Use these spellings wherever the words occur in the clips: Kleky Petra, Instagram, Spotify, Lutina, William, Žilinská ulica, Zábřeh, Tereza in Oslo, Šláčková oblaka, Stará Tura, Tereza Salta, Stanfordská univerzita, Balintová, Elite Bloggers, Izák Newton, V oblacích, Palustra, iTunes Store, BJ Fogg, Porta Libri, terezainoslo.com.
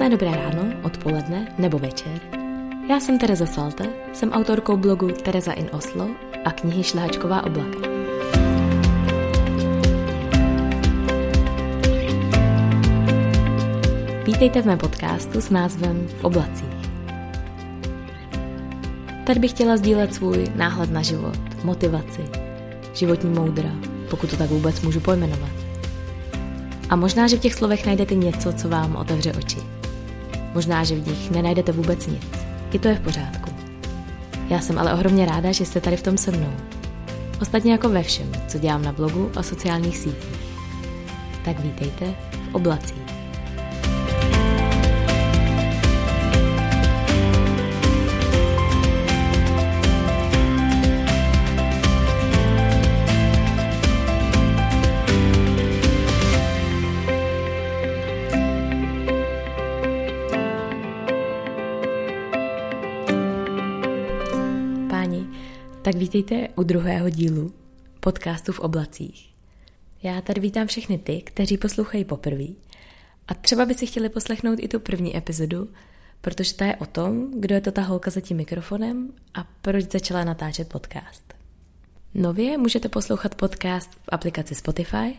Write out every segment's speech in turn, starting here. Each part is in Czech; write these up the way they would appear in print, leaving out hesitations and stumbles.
Krásné dobré ráno, odpoledne nebo večer. Já jsem Tereza Salta, jsem autorkou blogu Tereza in Oslo a knihy Šláčková oblaka. Vítejte v mém podcastu s názvem V oblacích. Tady bych chtěla sdílet svůj náhled na život, motivaci, životní moudra, pokud to tak vůbec můžu pojmenovat. A možná, že v těch slovech najdete něco, co vám otevře oči. Možná, že v nich nenajdete vůbec nic. I to je v pořádku. Já jsem ale ohromně ráda, že jste tady v tom se mnou. Ostatně jako ve všem, co dělám na blogu a sociálních sítích. Tak vítejte v oblacích. Tak vítejte u druhého dílu podcastu v oblacích. Já tady vítám všechny ty, kteří poslouchají poprvé a třeba by si chtěli poslechnout i tu první epizodu, protože ta je o tom, kdo je to ta holka za tím mikrofonem a proč začala natáčet podcast. Nově můžete poslouchat podcast v aplikaci Spotify,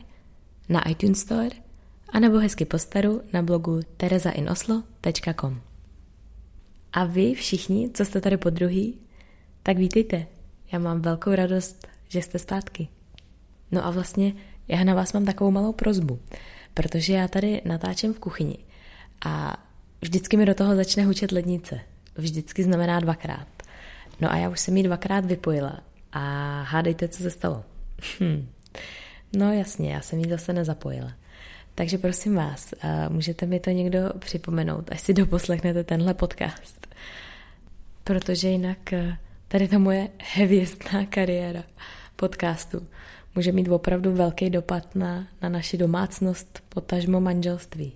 na iTunes Store a nebo hezky po staru na blogu terezainoslo.com. A vy všichni, co jste tady podruhý, tak vítejte. Já mám velkou radost, že jste zpátky. No a vlastně já na vás mám takovou malou prosbu, protože já tady natáčím v kuchyni a vždycky mi do toho začne hučet lednice. Vždycky znamená dvakrát. No a já už jsem ji dvakrát vypojila a hádejte, co se stalo. No jasně, já jsem ji zase nezapojila. Takže prosím vás, můžete mi to někdo připomenout, až si doposlechnete tenhle podcast. Protože jinak tady ta moje hevězdná kariéra podcastu může mít opravdu velký dopad na naši domácnost, potažmo manželství.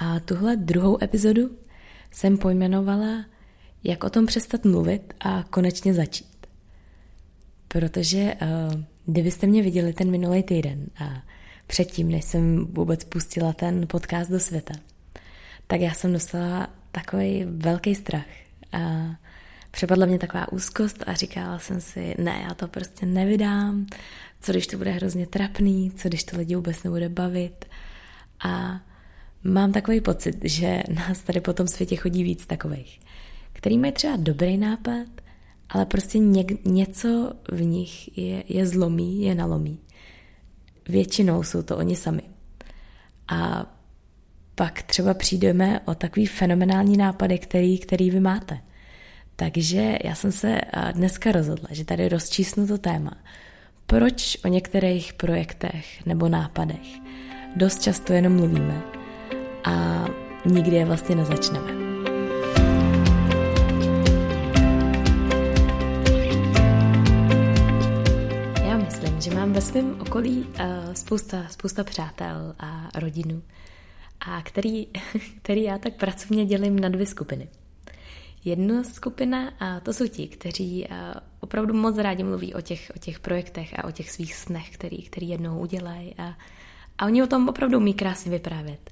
A tuhle druhou epizodu jsem pojmenovala Jak o tom přestat mluvit a konečně začít. Protože kdybyste mě viděli ten minulý týden a předtím, než jsem vůbec pustila ten podcast do světa, tak já jsem dostala takový velký strach. A přepadla mě taková úzkost a říkala jsem si, ne, já to prostě nevydám, co když to bude hrozně trapný, co když to lidi vůbec nebude bavit. A mám takový pocit, že nás tady po tom světě chodí víc takových, který mají třeba dobrý nápad, ale prostě něco v nich je zlomí, je nalomí. Většinou jsou to oni sami. A pak třeba přijdeme o takový fenomenální nápady, který vy máte. Takže já jsem se dneska rozhodla, že tady rozčísnu to téma. Proč o některých projektech nebo nápadech dost často jenom mluvíme a nikdy je vlastně nezačneme. Já myslím, že mám ve svém okolí spousta přátel a rodinu, a který já tak pracovně dělím na dvě skupiny. Jedna skupina, a to jsou ti, kteří opravdu moc rádi mluví o těch projektech a o těch svých snech, který jednou udělají. A oni o tom opravdu umí krásně vyprávět.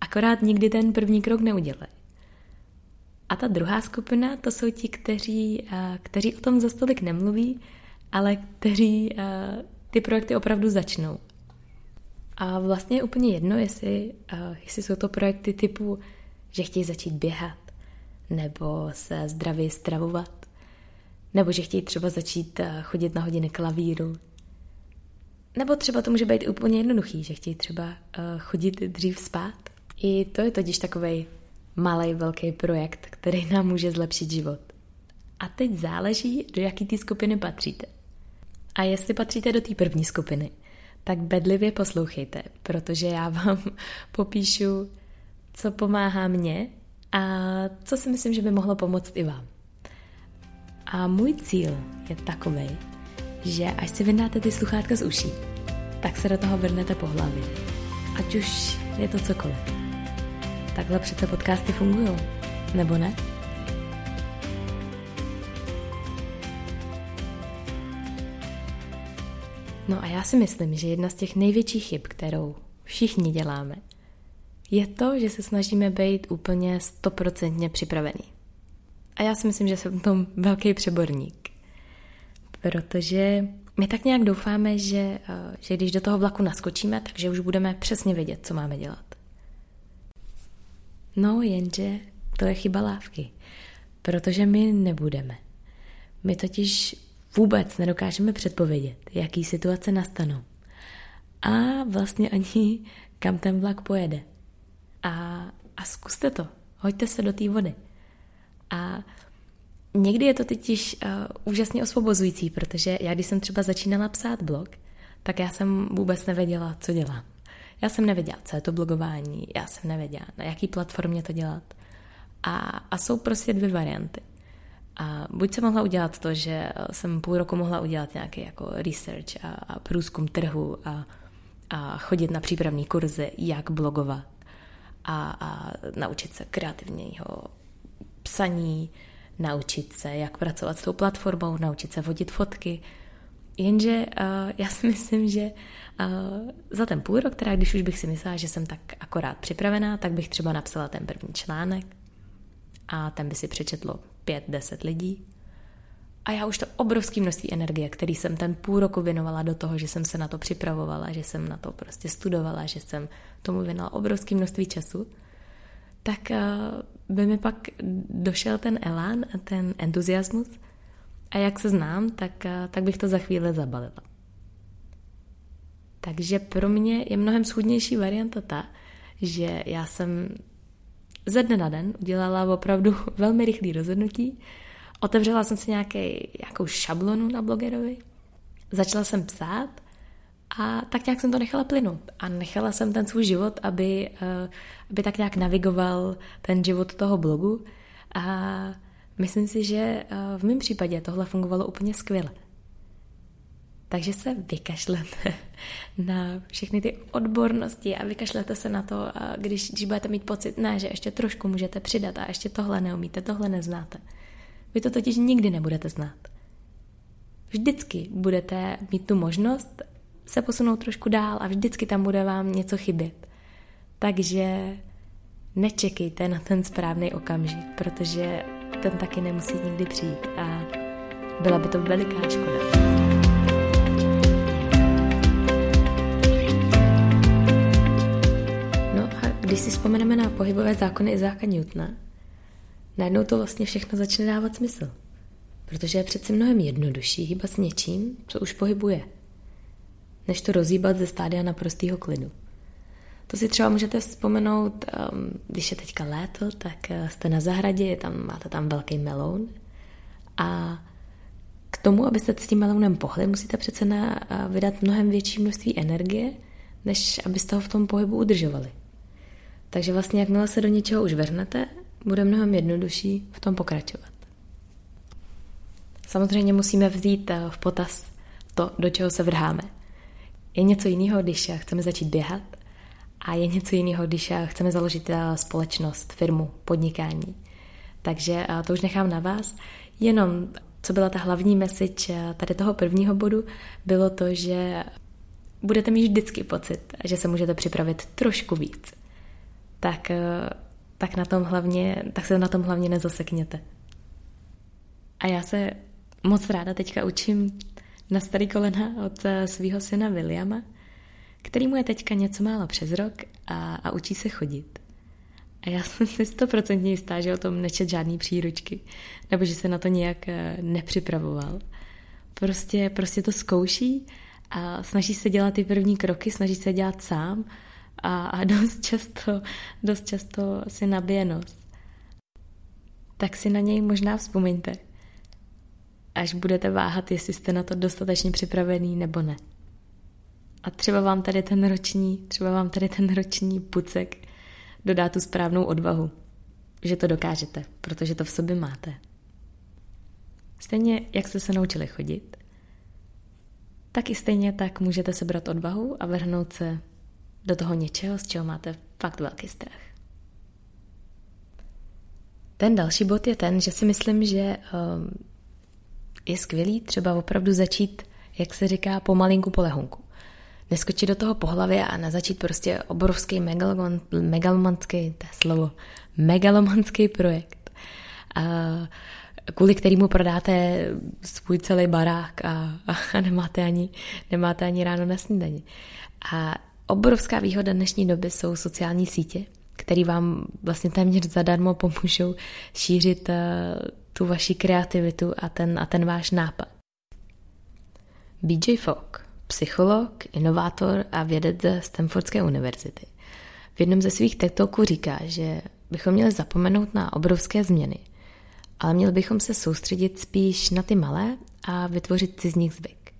Akorát nikdy ten první krok neudělají. A ta druhá skupina, to jsou ti, kteří o tom zas tolik nemluví, ale kteří ty projekty opravdu začnou. A vlastně je úplně jedno, jestli jsou to projekty typu, že chtějí začít běhat, nebo se zdravě stravovat, nebo že chtějí třeba začít chodit na hodiny klavíru. Nebo třeba to může být úplně jednoduchý, že chtějí třeba chodit dřív spát. I to je totiž takovej malej velký projekt, který nám může zlepšit život. A teď záleží, do jaký té skupiny patříte. A jestli patříte do té první skupiny, tak bedlivě poslouchejte, protože já vám popíšu, co pomáhá mně a co si myslím, že by mohlo pomoct i vám. A můj cíl je takovej, že až si vyndáte ty sluchátka z uší, tak se do toho vrhnete po hlavě. Ať už je to cokoliv. Takhle přece podcasty fungujou, nebo ne? No a já si myslím, že jedna z těch největších chyb, kterou všichni děláme, je to, že se snažíme být úplně 100% připravený. A já si myslím, že jsem v tom velký přeborník. Protože my tak nějak doufáme, že když do toho vlaku naskočíme, takže už budeme přesně vědět, co máme dělat. No, jenže to je chyba lávky. Protože my nebudeme. My totiž vůbec nedokážeme předpovědět, jaký situace nastanou. A vlastně ani kam ten vlak pojede. A zkuste to. Hoďte se do té vody. A někdy je to totiž úžasně osvobozující, protože já, když jsem třeba začínala psát blog, tak já jsem vůbec nevěděla, co dělám. Já jsem nevěděla, co je to blogování, já jsem nevěděla, na jaký platformě to dělat. A jsou prostě dvě varianty. A buď jsem mohla udělat to, že jsem půl roku mohla udělat nějaký jako research a průzkum trhu a chodit na přípravné kurzy, jak blogovat a naučit se kreativního psaní, naučit se, jak pracovat s tou platformou, naučit se vodit fotky. Jenže já si myslím, že za ten půl rok, teda když už bych si myslela, že jsem tak akorát připravená, tak bych třeba napsala ten první článek a ten by si přečetlo 5-10 lidí. A já už to obrovské množství energie, který jsem ten půl roku věnovala do toho, že jsem se na to připravovala, že jsem na to prostě studovala, že jsem tomu věnovala obrovské množství času, tak by mi pak došel ten elán a ten entuziasmus a jak se znám, tak bych to za chvíli zabalila. Takže pro mě je mnohem schůdnější varianta ta, že já jsem ze dne na den udělala opravdu velmi rychlý rozhodnutí, otevřela jsem si nějakou šablonu na blogerovi, začala jsem psát a tak nějak jsem to nechala plynout a nechala jsem ten svůj život, aby tak nějak navigoval ten život toho blogu a myslím si, že v mém případě tohle fungovalo úplně skvěle. Takže se vykašlete na všechny ty odbornosti a vykašlete se na to, když budete mít pocit, že ještě trošku můžete přidat a ještě tohle neumíte, tohle neznáte. Vy to totiž nikdy nebudete znát. Vždycky budete mít tu možnost se posunout trošku dál a vždycky tam bude vám něco chybět. Takže nečekejte na ten správný okamžik, protože ten taky nemusí nikdy přijít a byla by to veliká škoda. No a když si vzpomeneme na pohybové zákony Izáka Newtona, najednou to vlastně všechno začne dávat smysl. Protože je přeci mnohem jednodušší hýbat s něčím, co už pohybuje, než to rozhýbat ze stádia naprostého klidu. To si třeba můžete vzpomenout, když je teďka léto, tak jste na zahradě, máte tam velký meloun a k tomu, abyste s tím melounem pohli, musíte přece vydat mnohem větší množství energie, než abyste ho v tom pohybu udržovali. Takže vlastně jakmile se do něčeho už vrhnete, bude mnohem jednodušší v tom pokračovat. Samozřejmě musíme vzít v potaz to, do čeho se vrháme. Je něco jiného, když chceme začít běhat, a je něco jiného, když chceme založit společnost, firmu, podnikání. Takže to už nechám na vás. Jenom, co byla ta hlavní message tady toho prvního bodu, bylo to, že budete mít vždycky pocit, že se můžete připravit trošku víc. Tak se na tom hlavně nezasekněte. A já se moc ráda teďka učím na starý kolena od svého syna Williama, kterýmu je teďka něco málo přes rok a učí se chodit. A já jsem si 100% jistá, že o tom nečet žádný příručky, nebo že se na to nějak nepřipravoval. Prostě to zkouší a snaží se dělat ty první kroky, snaží se dělat sám a dost často si nabije nos. Tak si na něj možná vzpomeňte, až budete váhat, jestli jste na to dostatečně připravený nebo ne. A třeba vám tady ten roční pucek dodá tu správnou odvahu, že to dokážete, protože to v sobě máte. Stejně, jak jste se naučili chodit, tak i stejně tak můžete sebrat odvahu a vrhnout se do toho něčeho, z čeho máte fakt velký strach. Ten další bod je ten, že si myslím, že je skvělý třeba opravdu začít, jak se říká, pomalinku po lehonku. neskočit do toho po hlavě a nezačít prostě obrovský megalomanský projekt, kvůli kterému prodáte svůj celý barák a nemáte ani ráno na snídani. A obrovská výhoda dnešní doby jsou sociální sítě, které vám vlastně téměř zadarmo pomůžou šířit tu vaši kreativitu a ten váš nápad. BJ Fogg, psycholog, inovátor a vědec ze Stanfordské univerzity, v jednom ze svých TED Talků říká, že bychom měli zapomenout na obrovské změny, ale měli bychom se soustředit spíš na ty malé a vytvořit si z nich zvyk.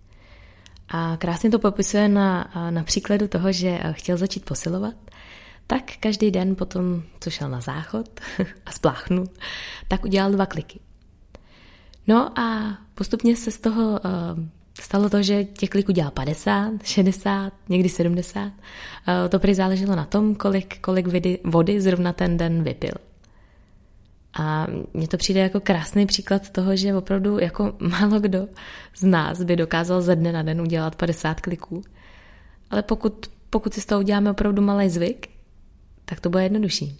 A krásně to popisuje na příkladu toho, že chtěl začít posilovat, tak každý den potom, co šel na záchod a spláchnul, tak udělal 2 kliky. No a postupně se z toho stalo to, že těch kliků dělal 50, 60, někdy 70. To prý záleželo na tom, kolik vody zrovna ten den vypil. A mně to přijde jako krásný příklad toho, že opravdu jako málo kdo z nás by dokázal ze dne na den udělat 50 kliků. Ale pokud si z toho uděláme opravdu malý zvyk, tak to bude jednodušší.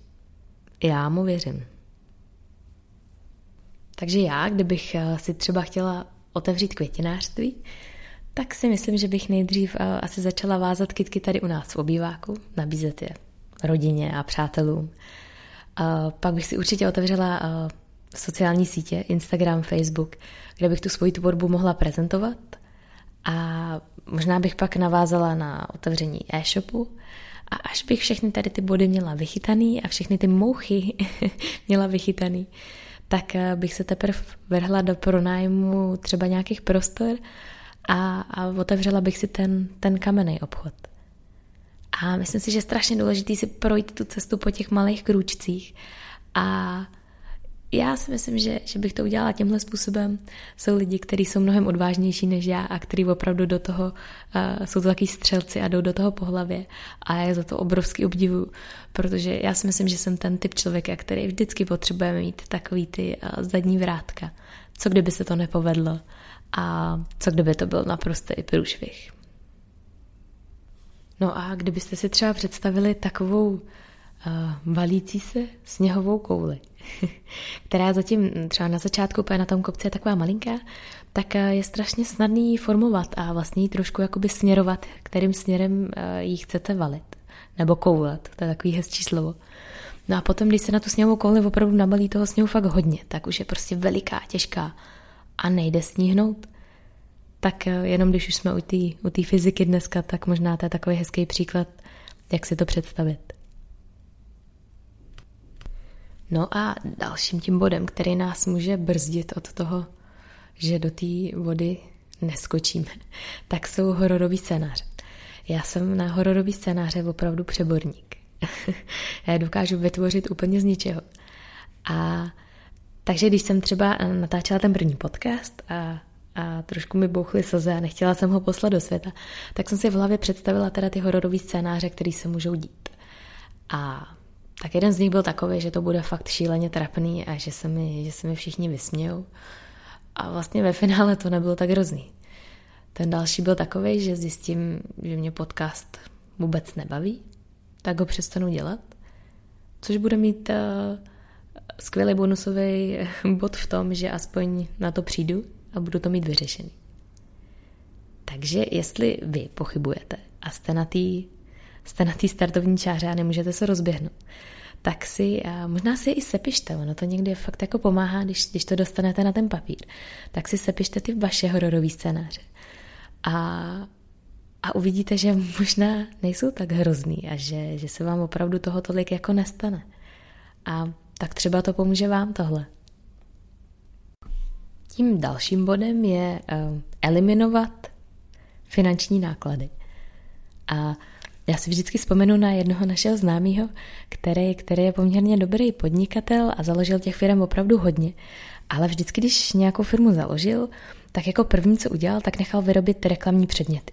Já mu věřím. Takže já, kdybych si třeba chtěla otevřít květinářství, tak si myslím, že bych nejdřív asi začala vázat kytky tady u nás v obýváku, nabízet je rodině a přátelům. Pak bych si určitě otevřela sociální sítě, Instagram, Facebook, kde bych tu svoji tvorbu mohla prezentovat, a možná bych pak navázala na otevření e-shopu, a až bych všechny tady ty body měla vychytaný a všechny ty mouchy měla vychytaný, tak bych se teprve vrhla do pronájmu třeba nějakých prostor a otevřela bych si ten kamenný obchod. A myslím si, že je strašně důležité si projít tu cestu po těch malých krůčcích. A já si myslím, že bych to udělala tímhle způsobem. Jsou lidi, kteří jsou mnohem odvážnější než já a kteří opravdu do toho, jsou to takový střelci a jdou do toho po hlavě. A já za to obrovský obdivuju, protože já si myslím, že jsem ten typ člověka, který vždycky potřebuje mít takový ty zadní vrátka. Co kdyby se to nepovedlo a co kdyby to byl naprostý průšvih. No a kdybyste si třeba představili takovou valící se sněhovou kouli, která zatím třeba na začátku úplně na tom kopci je taková malinká, tak je strašně snadný ji formovat a vlastně ji trošku jakoby směrovat, kterým směrem ji chcete valit nebo koulat, to je takový hezčí slovo. No a potom, když se na tu sněhovou kouli opravdu nabalí toho sněhu fakt hodně, tak už je prostě veliká, těžká a nejde sníhnout. Tak jenom když už jsme u té fyziky dneska, tak možná to je takový hezký příklad, jak si to představit. No a dalším tím bodem, který nás může brzdit od toho, že do té vody neskočíme, tak jsou hororový scénáře. Já jsem na hororový scénáře opravdu přeborník. Já dokážu vytvořit úplně z ničeho. A takže když jsem třeba natáčela ten první podcast a trošku mi bouchly slzy a nechtěla jsem ho poslat do světa, tak jsem si v hlavě představila teda ty hororový scénáře, které se můžou dít. A tak jeden z nich byl takový, že to bude fakt šíleně trapný a že se mi všichni vysmějou. A vlastně ve finále to nebylo tak hrozný. Ten další byl takový, že zjistím, že mě podcast vůbec nebaví, tak ho přestanu dělat, což bude mít skvělý bonusový bod v tom, že aspoň na to přijdu a budu to mít vyřešený. Takže jestli vy pochybujete a jste na té startovní čáře a nemůžete se rozběhnout, tak si, a možná si i sepište, ono to někdy fakt jako pomáhá, když to dostanete na ten papír, tak si sepište ty vaše hororový scénáře. A uvidíte, že možná nejsou tak hrozný a že se vám opravdu toho tolik jako nestane. A tak třeba to pomůže vám tohle. Tím dalším bodem je eliminovat finanční náklady. A já si vždycky vzpomenu na jednoho našeho známého, který je poměrně dobrý podnikatel a založil těch firm opravdu hodně. Ale vždycky, když nějakou firmu založil, tak jako první, co udělal, tak nechal vyrobit reklamní předměty.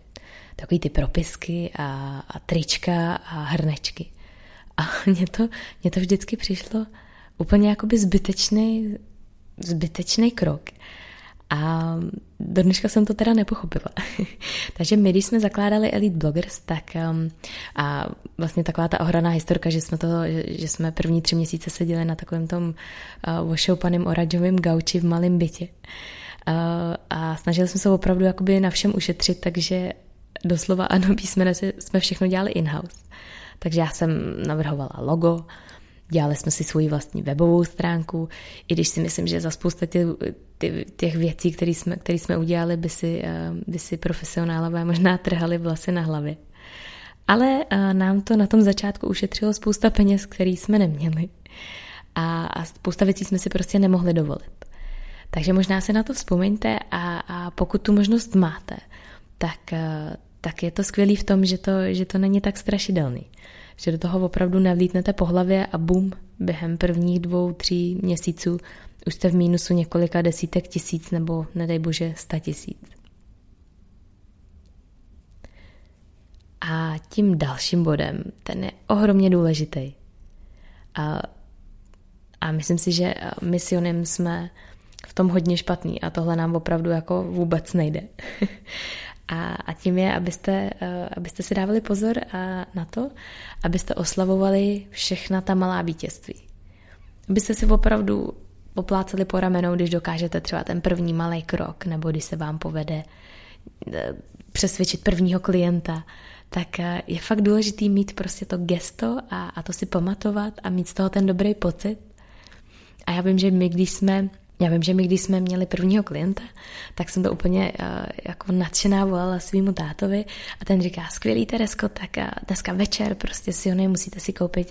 Takový ty propisky a trička a hrnečky. A mně to vždycky přišlo úplně jakoby zbytečný krok. A do dneška jsem to teda nepochopila. Takže my, když jsme zakládali Elite Bloggers, tak a vlastně taková ta ohraná historka, že jsme první 3 měsíce seděli na takovém tom ošoupaném oranžovém gauči v malém bytě. A snažili jsme se opravdu jakoby na všem ušetřit, takže doslova ano, jsme všechno dělali in-house. Takže já jsem navrhovala logo, dělali jsme si svoji vlastní webovou stránku, i když si myslím, že za spousta těch věcí, které jsme udělali, by si profesionálové možná trhali vlasy na hlavě. Ale nám to na tom začátku ušetřilo spousta peněz, které jsme neměli. A spousta věcí jsme si prostě nemohli dovolit. Takže možná se na to vzpomeňte a pokud tu možnost máte, tak je to skvělý v tom, že to není tak strašidelný. Že do toho opravdu navlítnete po hlavě a bum, během prvních 2-3 měsíců už jste v mínusu několika desítek tisíc nebo, nedej bože, 100 000. A tím dalším bodem, ten je ohromně důležitý. A myslím si, že my s Jonem jsme v tom hodně špatný a tohle nám opravdu jako vůbec nejde. A tím je, abyste si dávali pozor na to, abyste oslavovali všechna ta malá vítězství. Abyste si opravdu popláceli po ramenou, když dokážete třeba ten první malý krok, nebo když se vám povede přesvědčit prvního klienta, tak je fakt důležitý mít prostě to gesto a to si pamatovat a mít z toho ten dobrý pocit. A já vím, že my, když jsme měli prvního klienta, tak jsem to úplně jako nadšená volala svýmu tátovi a ten říká, skvělý Terezko, tak dneska večer prostě si Jony musíte si koupit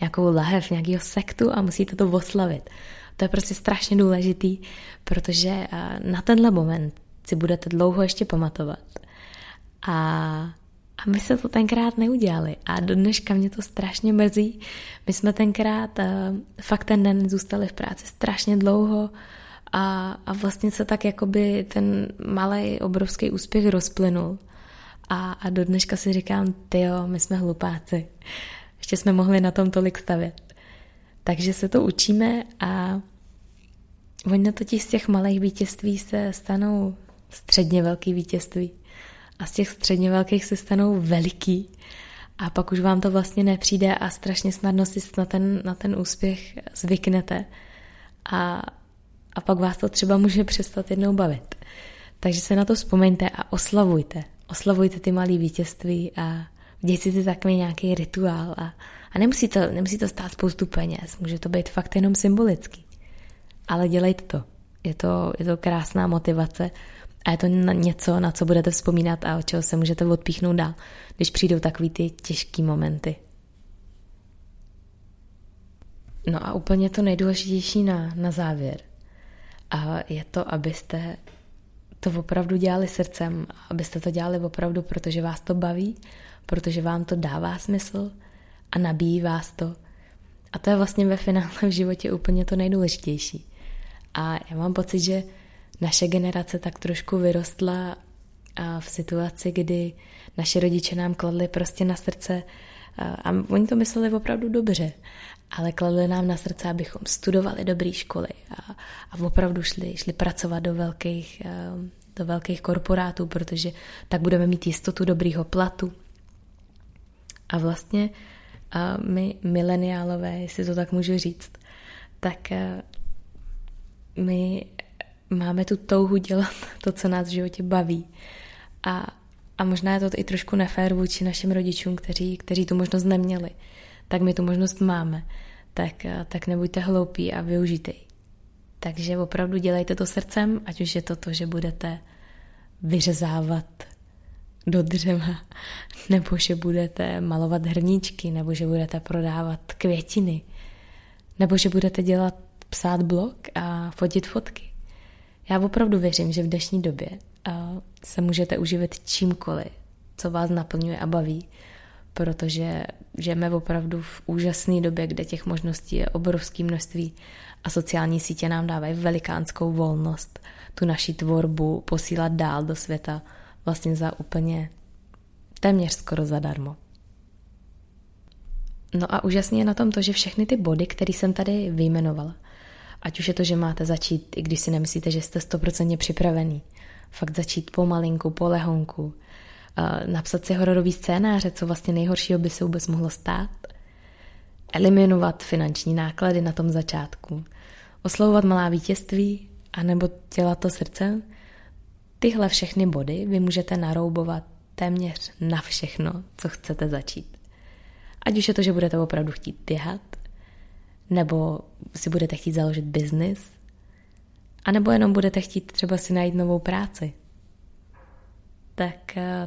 nějakou lahev, nějakýho sektu a musíte to oslavit. To je prostě strašně důležitý, protože na tenhle moment si budete dlouho ještě pamatovat. A my se to tenkrát neudělali a do dneška mě to strašně mrzí. My jsme tenkrát fakt ten den zůstali v práci strašně dlouho a vlastně se tak jakoby ten malej obrovský úspěch rozplynul. A do dneška si říkám, tyjo, my jsme hlupáci. Ještě jsme mohli na tom tolik stavět. Takže se to učíme a oni totiž z těch malých vítězství se stanou středně velký vítězství. A z těch středně velkých se stanou veliký a pak už vám to vlastně nepřijde a strašně snadno si na ten úspěch zvyknete a pak vás to třeba může přestat jednou bavit. Takže se na to vzpomeňte a oslavujte. Oslavujte ty malé vítězství a dějte takový nějaký rituál a nemusí to stát spoustu peněz, může to být fakt jenom symbolický. Ale dělejte to. Je to krásná motivace. A je to něco, na co budete vzpomínat a od čeho se můžete odpíchnout dál, když přijdou takový ty těžký momenty. No a úplně to nejdůležitější na závěr. A je to, abyste to opravdu dělali srdcem, abyste to dělali opravdu, protože vás to baví, protože vám to dává smysl a nabíjí vás to. A to je vlastně ve finále v životě úplně to nejdůležitější. A já mám pocit, že naše generace tak trošku vyrostla v situaci, kdy naši rodiče nám kladli prostě na srdce a oni to mysleli opravdu dobře, ale kladli nám na srdce, abychom studovali dobré školy a opravdu šli pracovat do velkých korporátů, protože tak budeme mít jistotu dobrýho platu. A vlastně my mileniálové, jestli to tak můžu říct, tak my máme tu touhu dělat to, co nás v životě baví. A možná je to i trošku nefér vůči našim rodičům, kteří tu možnost neměli. Tak my tu možnost máme. Tak nebuďte hloupí a využijte ji. Takže opravdu dělejte to srdcem, ať už je to, že budete vyřezávat do dřeva, nebo že budete malovat hrníčky, nebo že budete prodávat květiny, nebo že budete psát blog a fotit fotky. Já opravdu věřím, že v dnešní době se můžete uživit čímkoliv, co vás naplňuje a baví, protože žijeme opravdu v úžasné době, kde těch možností je obrovské množství a sociální sítě nám dávají velikánskou volnost tu naši tvorbu posílat dál do světa vlastně za úplně téměř skoro zadarmo. No a úžasně je na tom to, že všechny ty body, které jsem tady vyjmenovala, Ať už je to, že máte začít, i když si nemyslíte, že jste 100% připravený. Fakt začít pomalinku, polehonku. Napsat si hororový scénáře, co vlastně nejhoršího by se vůbec mohlo stát. Eliminovat finanční náklady na tom začátku. Oslovovat malá vítězství, anebo dělat to srdcem. Tyhle všechny body vy můžete naroubovat téměř na všechno, co chcete začít. Ať už je to, že budete opravdu chtít běhat, nebo si budete chtít založit biznis, anebo jenom budete chtít třeba si najít novou práci.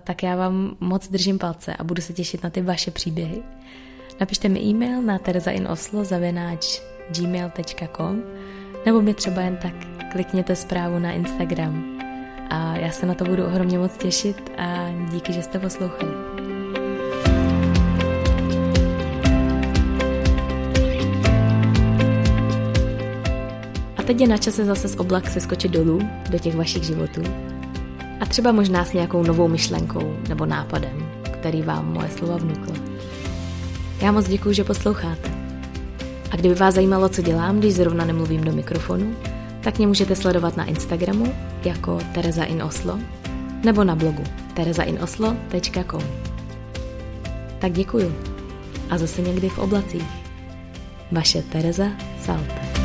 Tak já vám moc držím palce a budu se těšit na ty vaše příběhy. Napište mi e-mail na terezainoslo@gmail.com nebo mi třeba jen tak klikněte zprávu na Instagram. A já se na to budu ohromně moc těšit a díky, že jste poslouchali. Teď je na čase zase z oblak se skočit dolů do těch vašich životů a třeba možná s nějakou novou myšlenkou nebo nápadem, který vám moje slova vnukla. Já moc děkuju, že posloucháte. A kdyby vás zajímalo, co dělám, když zrovna nemluvím do mikrofonu, tak mě můžete sledovat na Instagramu jako Tereza in Oslo nebo na blogu terezainoslo.com. Tak děkuju a zase někdy v oblacích. Vaše Tereza Salta.